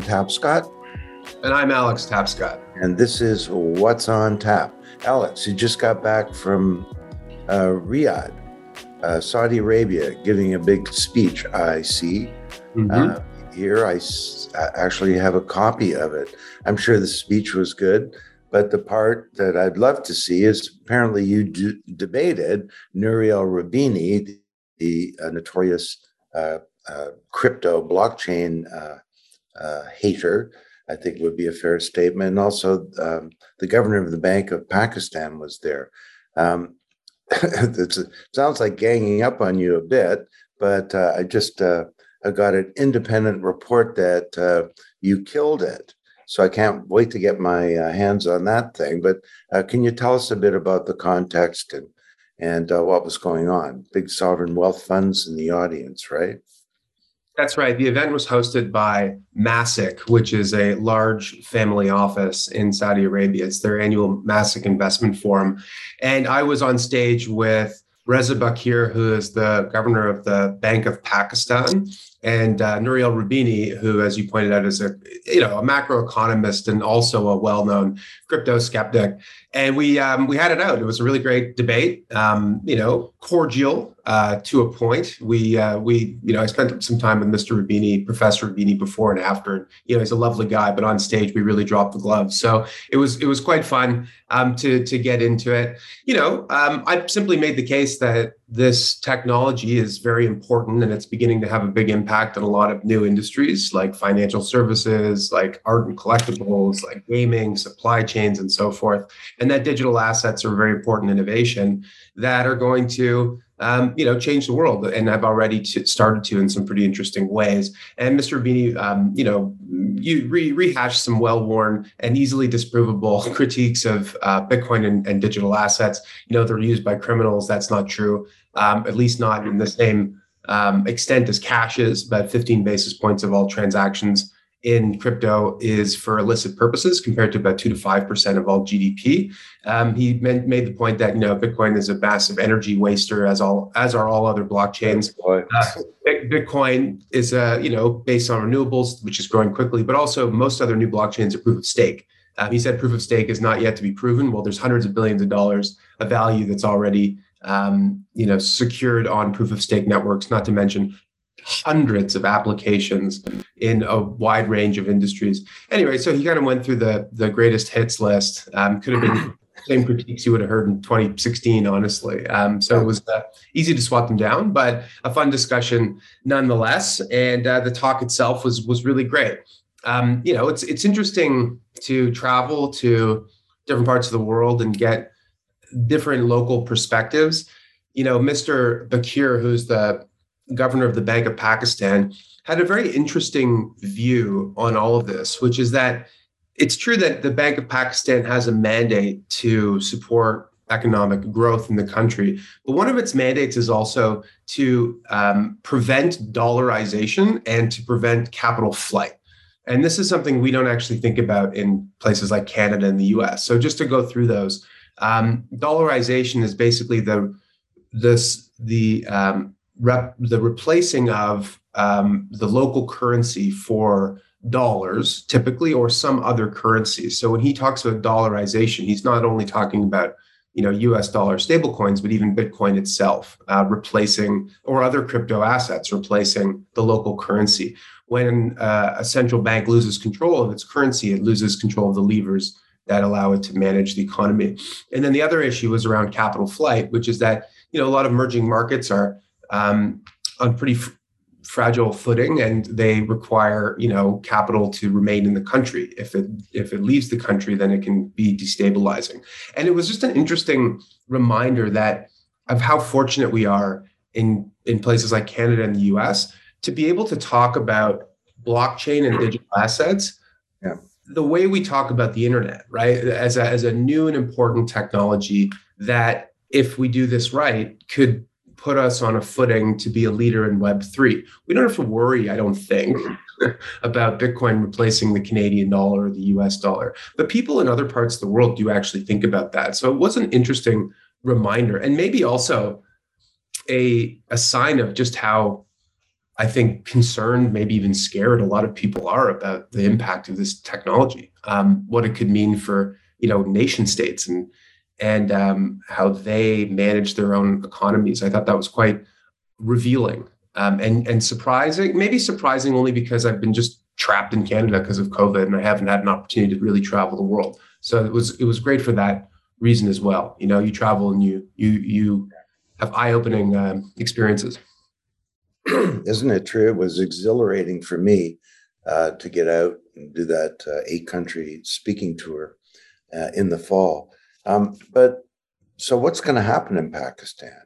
John Tapscott. And I'm Alex Tapscott. And this is What's on Tap. Alex, you just got back from Riyadh, Saudi Arabia, giving a big speech, I see. Mm-hmm. Here I actually have a copy of it. I'm sure the speech was good, but the part that I'd love to see is apparently you debated Nouriel Roubini, the notorious crypto blockchain hater, I think would be a fair statement. And also the governor of the Bank of Pakistan was there. It sounds like ganging up on you a bit, but I got an independent report that you killed it. So I can't wait to get my hands on that thing. But can you tell us a bit about the context and what was going on? Big sovereign wealth funds in the audience, right? That's right. The event was hosted by MASIC, which is a large family office in Saudi Arabia. It's their annual MASIC investment forum. And I was on stage with Reza Bakir, who is the governor of the Bank of Pakistan, and Nouriel Roubini, who, as you pointed out, is a macroeconomist and also a well-known crypto skeptic. And we had it out. It was a really great debate. Cordial to a point. I spent some time with Mr. Roubini, Professor Roubini, before and after. He's a lovely guy, but on stage we really dropped the gloves. So it was quite fun to get into it. I simply made the case that this technology is very important and it's beginning to have a big impact on a lot of new industries like financial services, like art and collectibles, like gaming, supply chains, and so forth. And that digital assets are very important innovation that are going to change the world and have already started to in some pretty interesting ways. And Mr. Roubini, you rehashed some well-worn and easily disprovable critiques of Bitcoin and digital assets. They're used by criminals. That's not true, at least not in the same extent as cash is, but 15 basis points of all transactions in crypto is for illicit purposes compared to about 2 to 5% of all GDP. He made the point that Bitcoin is a massive energy waster, as are all other blockchains. Bitcoin is based on renewables, which is growing quickly, but also most other new blockchains are proof of stake. He said proof of stake is not yet to be proven. Well, there's hundreds of billions of dollars of value that's already secured on proof of stake networks, not to mention hundreds of applications in a wide range of industries. Anyway, so he kind of went through the greatest hits list. Could have been the same critiques you would have heard in 2016, honestly. So it was easy to swat them down, but a fun discussion nonetheless. And the talk itself was really great. It's interesting to travel to different parts of the world and get different local perspectives. Mr. Bakir, who's the governor of the Bank of Pakistan, had a very interesting view on all of this, which is that it's true that the Bank of Pakistan has a mandate to support economic growth in the country. But one of its mandates is also to prevent dollarization and to prevent capital flight. And this is something we don't actually think about in places like Canada and the US. So just to go through those, dollarization is basically the replacing of the local currency for dollars, typically, or some other currency. So when he talks about dollarization, he's not only talking about U.S. dollar stablecoins, but even Bitcoin itself, replacing, or other crypto assets replacing the local currency. When a central bank loses control of its currency, it loses control of the levers that allow it to manage the economy. And then the other issue is around capital flight, which is that a lot of emerging markets are on pretty fragile footing, and they require capital to remain in the country. If it leaves the country, then it can be destabilizing. And it was just an interesting reminder of how fortunate we are in places like Canada and the US to be able to talk about blockchain and digital assets. Yeah. The way we talk about the internet, right, as a new and important technology that, if we do this right, could put us on a footing to be a leader in Web3. We don't have to worry, I don't think, about Bitcoin replacing the Canadian dollar or the US dollar. But people in other parts of the world do actually think about that. So it was an interesting reminder, and maybe also a sign of just how I think, concerned, maybe even scared, a lot of people are about the impact of this technology, what it could mean for, nation states and how they manage their own economies. I thought that was quite revealing and surprising, maybe surprising only because I've been just trapped in Canada because of COVID and I haven't had an opportunity to really travel the world. So it was great for that reason as well. You travel and you have eye-opening experiences. Isn't it true? It was exhilarating for me to get out and do that 8-country speaking tour in the fall. But so what's going to happen in Pakistan?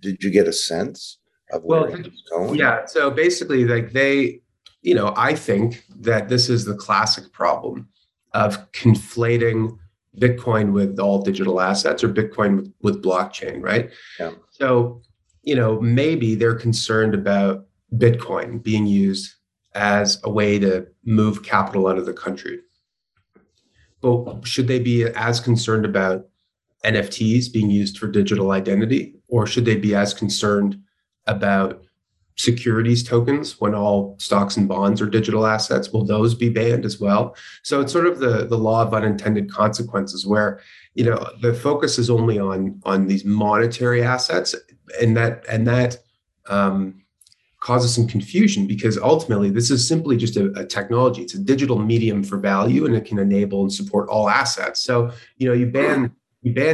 Did you get a sense of where it's going? Yeah. So basically, I think that this is the classic problem of conflating Bitcoin with all digital assets or Bitcoin with blockchain, right? Yeah. So, maybe they're concerned about Bitcoin being used as a way to move capital out of the country. But should they be as concerned about NFTs being used for digital identity, or should they be as concerned about securities tokens when all stocks and bonds are digital assets? Will those be banned as well? So it's sort of the law of unintended consequences where, the focus is only on these monetary assets, and that causes some confusion because ultimately this is simply just a technology. It's a digital medium for value, and it can enable and support all assets. So you ban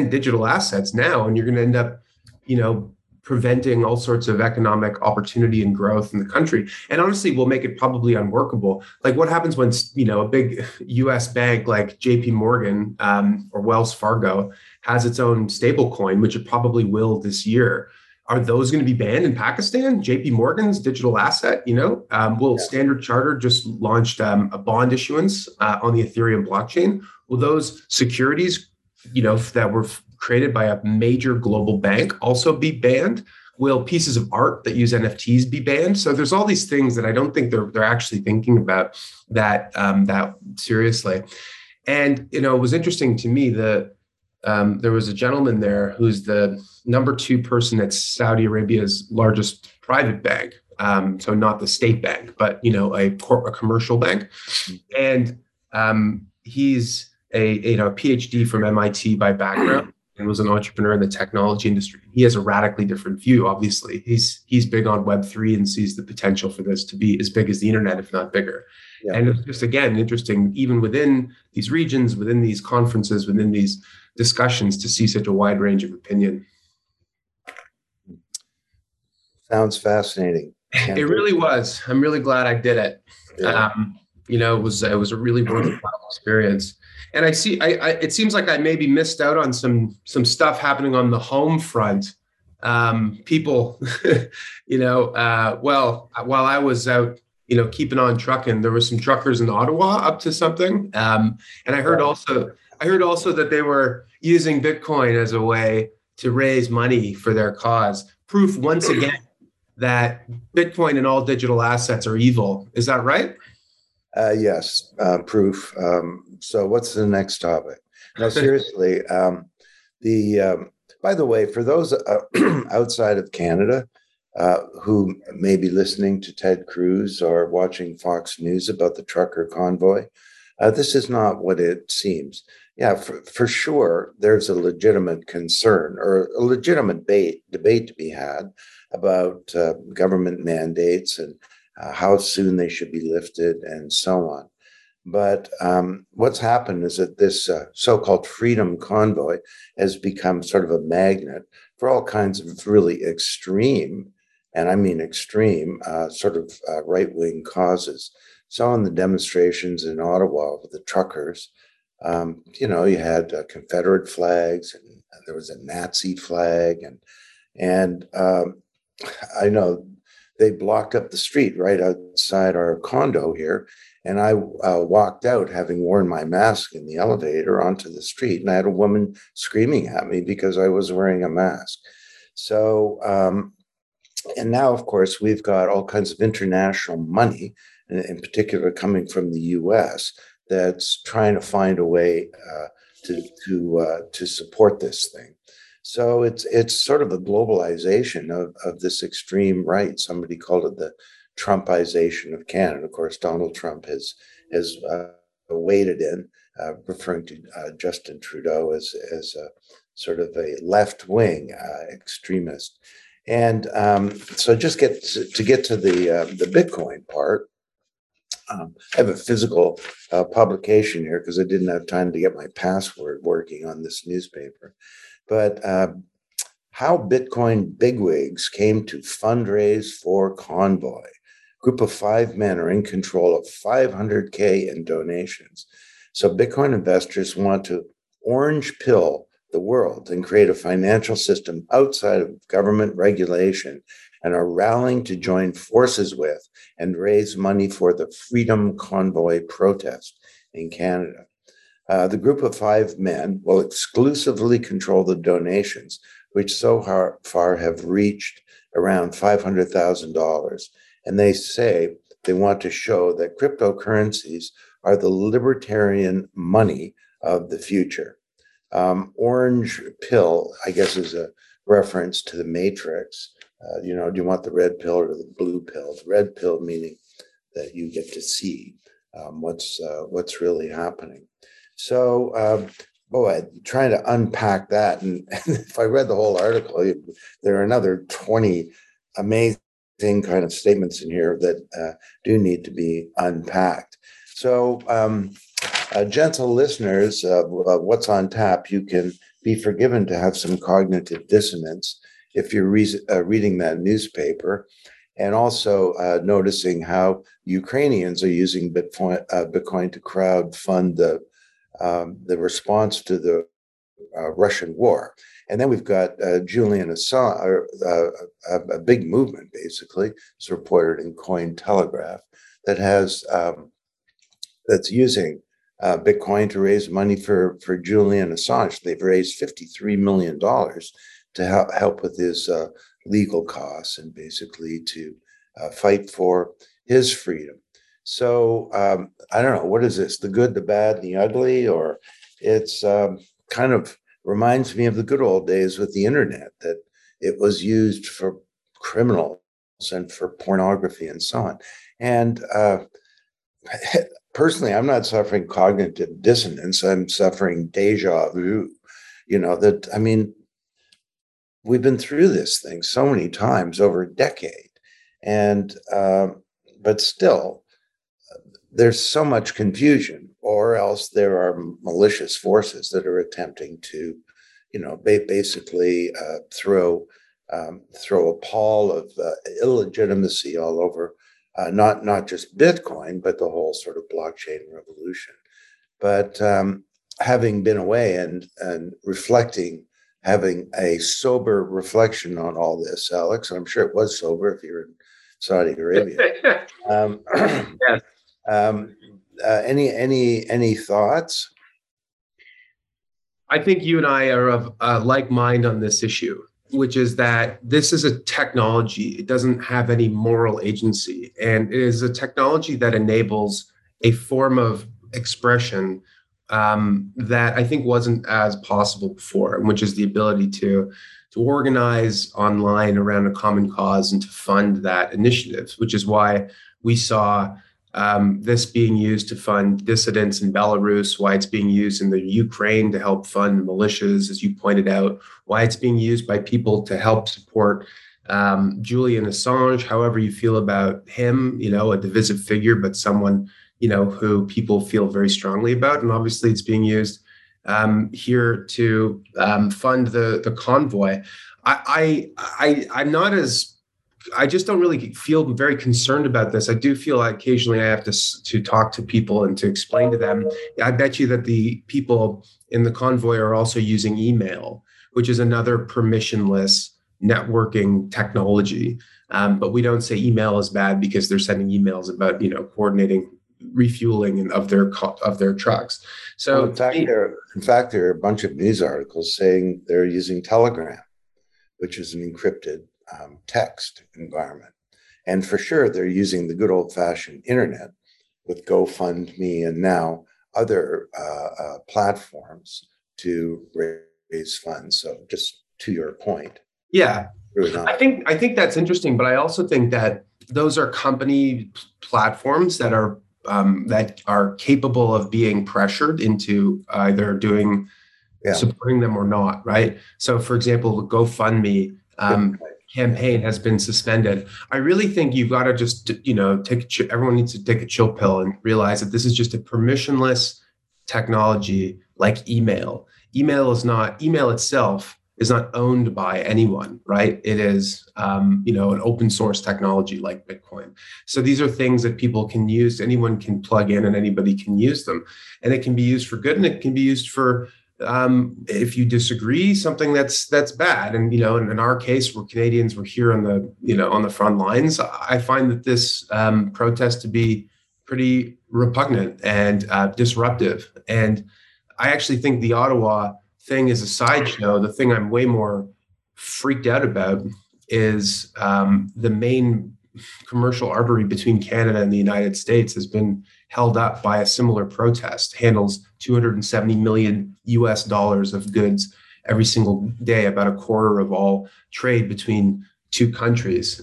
digital assets now, and you're going to end up preventing all sorts of economic opportunity and growth in the country. And honestly, we'll make it probably unworkable. Like what happens when, a big US bank like JP Morgan or Wells Fargo has its own stable coin, which it probably will this year. Are those going to be banned in Pakistan? JP Morgan's digital asset, Standard Chartered just launched a bond issuance on the Ethereum blockchain. Will those securities, that were created by a major global bank also be banned? Will pieces of art that use NFTs be banned? So there's all these things that I don't think they're actually thinking about that seriously. And it was interesting to me that there was a gentleman there who's the number 2 person at Saudi Arabia's largest private bank, so not the state bank, but a commercial bank, and he's a PhD from MIT by background. And was an entrepreneur in the technology industry. He has a radically different view, obviously. He's big on Web3 and sees the potential for this to be as big as the internet, if not bigger. Yeah. And it's just, again, interesting, even within these regions, within these conferences, within these discussions, to see such a wide range of opinion. Sounds fascinating. It really was. I'm really glad I did it. Yeah. It was a really worthwhile experience. And it seems like I maybe missed out on some stuff happening on the home front. People, while I was out, keeping on trucking, there were some truckers in Ottawa up to something. And I heard also that they were using Bitcoin as a way to raise money for their cause. Proof once again that Bitcoin and all digital assets are evil. Is that right? Yes, proof. So what's the next topic? No, seriously, by the way, for those outside of Canada who may be listening to Ted Cruz or watching Fox News about the trucker convoy, this is not what it seems. Yeah, for sure, there's a legitimate concern or a legitimate debate to be had about government mandates and how soon they should be lifted, and so on. But what's happened is that this so-called freedom convoy has become sort of a magnet for all kinds of really extreme, and I mean extreme, right-wing causes. So in the demonstrations in Ottawa with the truckers, you had Confederate flags, and there was a Nazi flag, and I know they blocked up the street right outside our condo here. And I walked out, having worn my mask in the elevator, onto the street. And I had a woman screaming at me because I was wearing a mask. So, and now, of course, we've got all kinds of international money, in particular coming from the U.S., that's trying to find a way to support this thing. So it's sort of the globalization of this extreme right. Somebody called it the Trumpization of Canada. Of course, Donald Trump has waded in, referring to Justin Trudeau as a sort of a left-wing extremist. And so just get to the Bitcoin part. I have a physical publication here because I didn't have time to get my password working on this newspaper. But how Bitcoin bigwigs came to fundraise for Convoy. Group of 5 men are in control of $500K in donations. So Bitcoin investors want to orange pill the world and create a financial system outside of government regulation, and are rallying to join forces with and raise money for the Freedom Convoy protest in Canada. The group of 5 men will exclusively control the donations, which so far have reached around $500,000. And they say they want to show that cryptocurrencies are the libertarian money of the future. Orange pill, I guess, is a reference to the Matrix. Do you want the red pill or the blue pill? The red pill meaning that you get to see what's really happening. So, trying to unpack that. And if I read the whole article, there are another 20 amazing kind of statements in here that do need to be unpacked. So, gentle listeners of What's on Tap, you can be forgiven to have some cognitive dissonance if you're reading that newspaper, and also noticing how Ukrainians are using Bitcoin to crowdfund the response to the Russian war. And then we've got Julian Assange, a big movement, basically. It's reported in Cointelegraph that has that's using Bitcoin to raise money for Julian Assange. They've raised $53 million to help with his legal costs and basically to fight for his freedom. So I don't know, what is this? The good, the bad, and the ugly? Or it's kind of reminds me of the good old days with the internet, that it was used for criminals and for pornography and so on. And personally, I'm not suffering cognitive dissonance. I'm suffering deja vu, we've been through this thing so many times over a decade. And but still, there's so much confusion, or else there are malicious forces that are attempting to, basically throw a pall of illegitimacy all over, not just Bitcoin, but the whole sort of blockchain revolution. But having been away and reflecting, having a sober reflection on all this, Alex, I'm sure it was sober if you're in Saudi Arabia. Yes. Any thoughts? I think you and I are of like mind on this issue, which is that this is a technology. It doesn't have any moral agency, and it is a technology that enables a form of expression that I think wasn't as possible before, which is the ability to organize online around a common cause and to fund that initiative, which is why we saw this being used to fund dissidents in Belarus, why it's being used in the Ukraine to help fund militias, as you pointed out, why it's being used by people to help support Julian Assange, however you feel about him, a divisive figure, but someone who people feel very strongly about. And obviously it's being used here to fund the convoy. I just don't really feel very concerned about this. I do feel like occasionally I have to talk to people and to explain to them. I bet you that the people in the convoy are also using email, which is another permissionless networking technology. But we don't say email is bad because they're sending emails about, coordinating refueling and of their trucks. So in fact, there are a bunch of news articles saying they're using Telegram, which is an encrypted text environment. And for sure, they're using the good old fashioned internet with GoFundMe and now other platforms to raise funds. So just to your point. Yeah, I think that's interesting, but I also think that those are company platforms that are capable of being pressured into either doing supporting them or not, right? So, for example, the GoFundMe campaign has been suspended. I really think you've got to just, everyone needs to take a chill pill and realize that this is just a permissionless technology like email. Email itself is not owned by anyone, right? It is, an open source technology like Bitcoin. So these are things that people can use, anyone can plug in and anybody can use them. And it can be used for good and it can be used for, if you disagree, something that's bad. And, in our case, we're Canadians, we're here on the, on the front lines. I find that this protest to be pretty repugnant and disruptive. And I actually think the Ottawa thing is a sideshow. The thing I'm way more freaked out about is the main commercial artery between Canada and the United States has been held up by a similar protest, handles $270 million of goods every single day, about a quarter of all trade between two countries.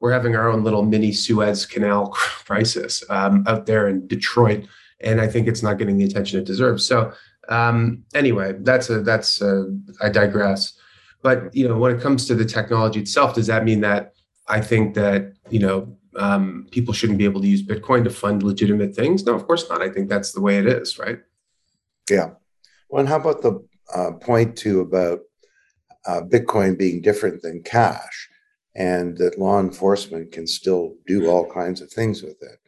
We're having our own little mini Suez Canal crisis out there in Detroit, and I think it's not getting the attention it deserves. So anyway, I digress. But, when it comes to the technology itself, does that mean that I think that, people shouldn't be able to use Bitcoin to fund legitimate things? No, of course not. I think that's the way it is, right? Yeah. Well, and how about the point too about Bitcoin being different than cash, and that law enforcement can still do all kinds of things with it?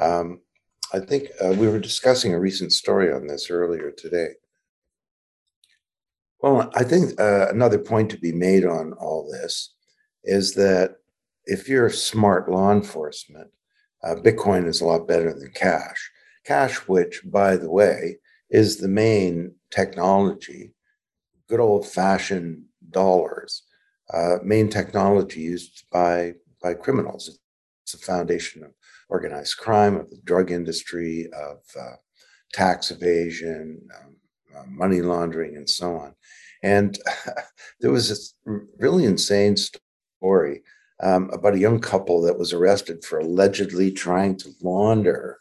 I think we were discussing a recent story on this earlier today. Well, I think another point to be made on all this is that if you're smart law enforcement, Bitcoin is a lot better than cash. Cash, which, by the way, is the main technology, good old-fashioned dollars, main technology used by criminals. It's the foundation of organized crime, of the drug industry, of tax evasion, money laundering, and so on. And there was this really insane story about a young couple that was arrested for allegedly trying to launder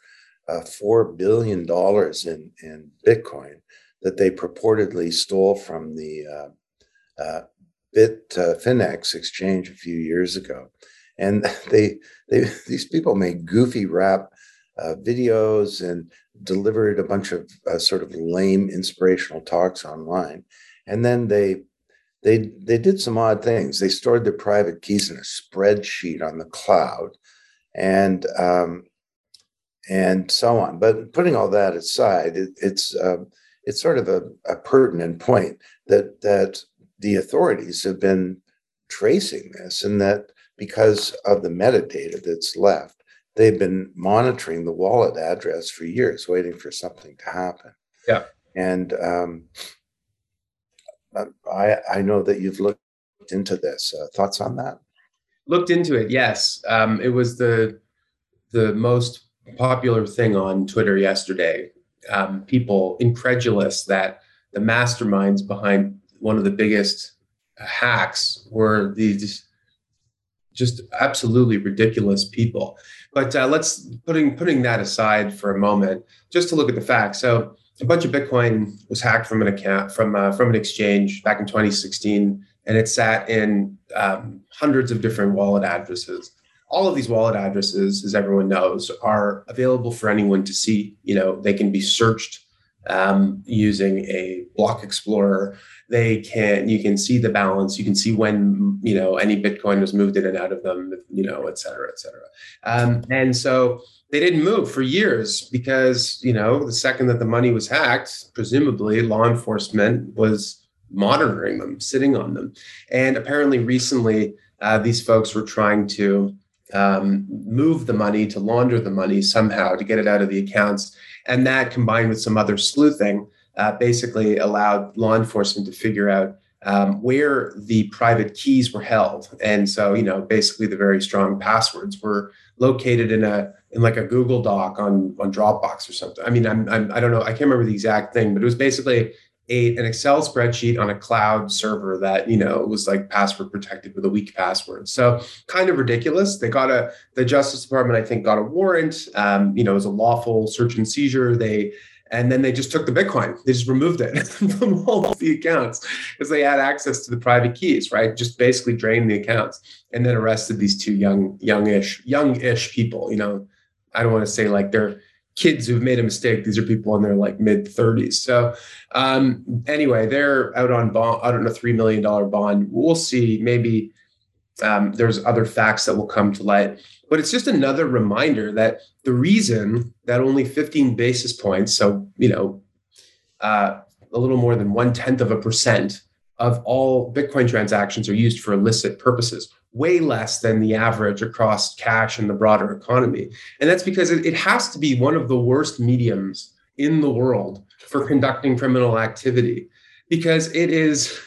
$4 billion in Bitcoin that they purportedly stole from the Bitfinex exchange a few years ago. And these people made goofy rap videos and delivered a bunch of sort of lame inspirational talks online. And then they did some odd things. They stored their private keys in a spreadsheet on the cloud, and so on. But putting all that aside, it's sort of a pertinent point that the authorities have been tracing this, and that because of the metadata that's left, they've been monitoring the wallet address for years, waiting for something to happen. Yeah. And I know that you've looked into this. Thoughts on that? Looked into it, yes. It was the most popular thing on Twitter yesterday. People incredulous that the masterminds behind one of the biggest hacks were these just absolutely ridiculous people. But let's putting that aside for a moment, just to look at the facts. So a bunch of Bitcoin was hacked from an account from an exchange back in 2016, and it sat in hundreds of different wallet addresses. All of these wallet addresses, as everyone knows, are available for anyone to see. They can be searched using a block explorer. You can see the balance. You can see when any Bitcoin was moved in and out of them, et cetera, et cetera. And so they didn't move for years because the second that the money was hacked, presumably law enforcement was monitoring them, sitting on them. And apparently recently, these folks were trying to move the money, to launder the money somehow, to get it out of the accounts. And that, combined with some other sleuthing, basically allowed law enforcement to figure out where the private keys were held. And so, basically the very strong passwords were located in like a Google Doc on Dropbox or something. I mean, I don't know, I can't remember the exact thing, but it was basically an Excel spreadsheet on a cloud server that, you know, was like password protected with a weak password. So kind of ridiculous. They got the Justice Department, I think, got a warrant, you know, it was a lawful search and seizure. And then they just took the Bitcoin. They just removed it from all of the accounts because they had access to the private keys, right? Just basically drained the accounts and then arrested these two youngish people. You know, I don't want to say like they're kids who've made a mistake. These are people in their like mid 30s. So anyway, they're out on bond, I don't know, $3 million bond. We'll see. Maybe there's other facts that will come to light. But it's just another reminder that the reason that only 15 basis points, so, you know, a little more than 0.1% of all Bitcoin transactions are used for illicit purposes, way less than the average across cash and the broader economy. And that's because it has to be one of the worst mediums in the world for conducting criminal activity, because it is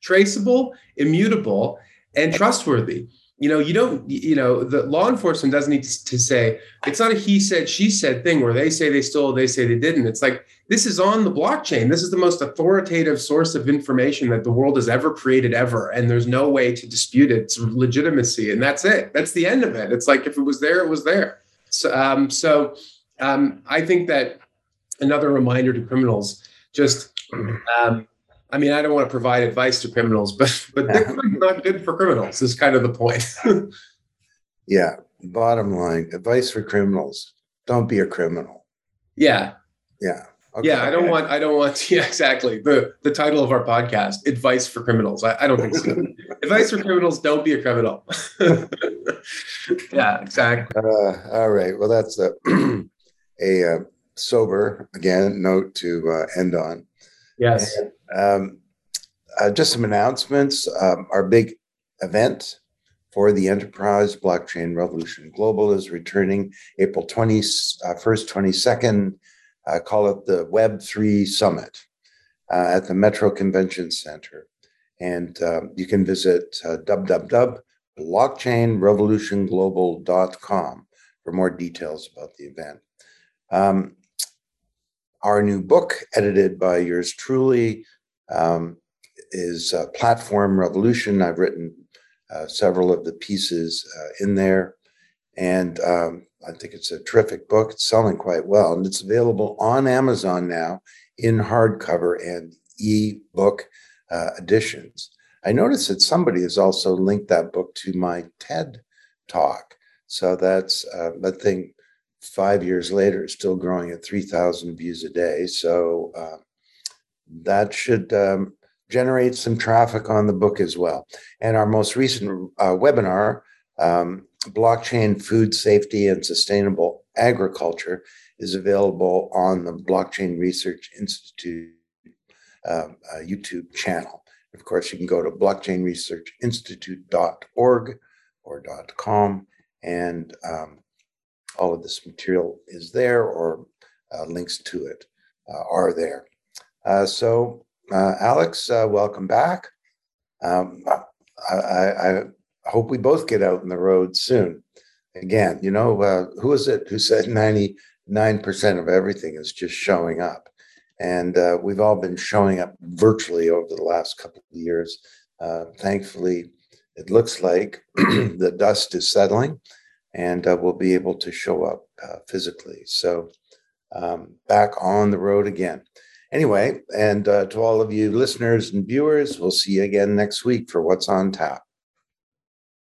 traceable, immutable, and trustworthy. You know, the law enforcement doesn't need to say, it's not a he said, she said thing where they say they stole, they say they didn't. It's like, this is on the blockchain. This is the most authoritative source of information that the world has ever created ever. And there's no way to dispute its legitimacy. And that's it. That's the end of it. It's like, if it was there, it was there. So, I think that another reminder to criminals, just, I mean, I don't want to provide advice to criminals, but Bitcoin's not good for criminals is kind of the point. Yeah. Bottom line, advice for criminals. Don't be a criminal. Yeah. Yeah. Okay. Yeah. I don't want, yeah, exactly. The title of our podcast, Advice for Criminals. I don't think so. Advice for criminals, don't be a criminal. Yeah, exactly. All right. Well, that's a sober, again, note to end on. Yes. And, just some announcements. Our big event for the Enterprise Blockchain Revolution Global is returning April 21st, 22nd. Call it the Web3 Summit at the Metro Convention Center. And you can visit www.blockchainrevolutionglobal.com for more details about the event. Our new book, edited by yours truly, is Platform Revolution. I've written several of the pieces in there, and I think it's a terrific book. It's selling quite well, and it's available on Amazon now in hardcover and ebook editions. I noticed that somebody has also linked that book to my TED talk, so that's a thing. 5 years later, it's still growing at 3,000 views a day. So that should generate some traffic on the book as well. And our most recent webinar, Blockchain Food Safety and Sustainable Agriculture, is available on the Blockchain Research Institute YouTube channel. Of course, you can go to blockchainresearchinstitute.org or .com and all of this material is there, or links to it are there. So, Alex, welcome back. I hope we both get out on the road soon. Again, you know, who is it who said 99% of everything is just showing up? And we've all been showing up virtually over the last couple of years. Thankfully, it looks like the dust is settling, and we'll be able to show up physically. So back on the road again. Anyway, and to all of you listeners and viewers, we'll see you again next week for What's on Tap.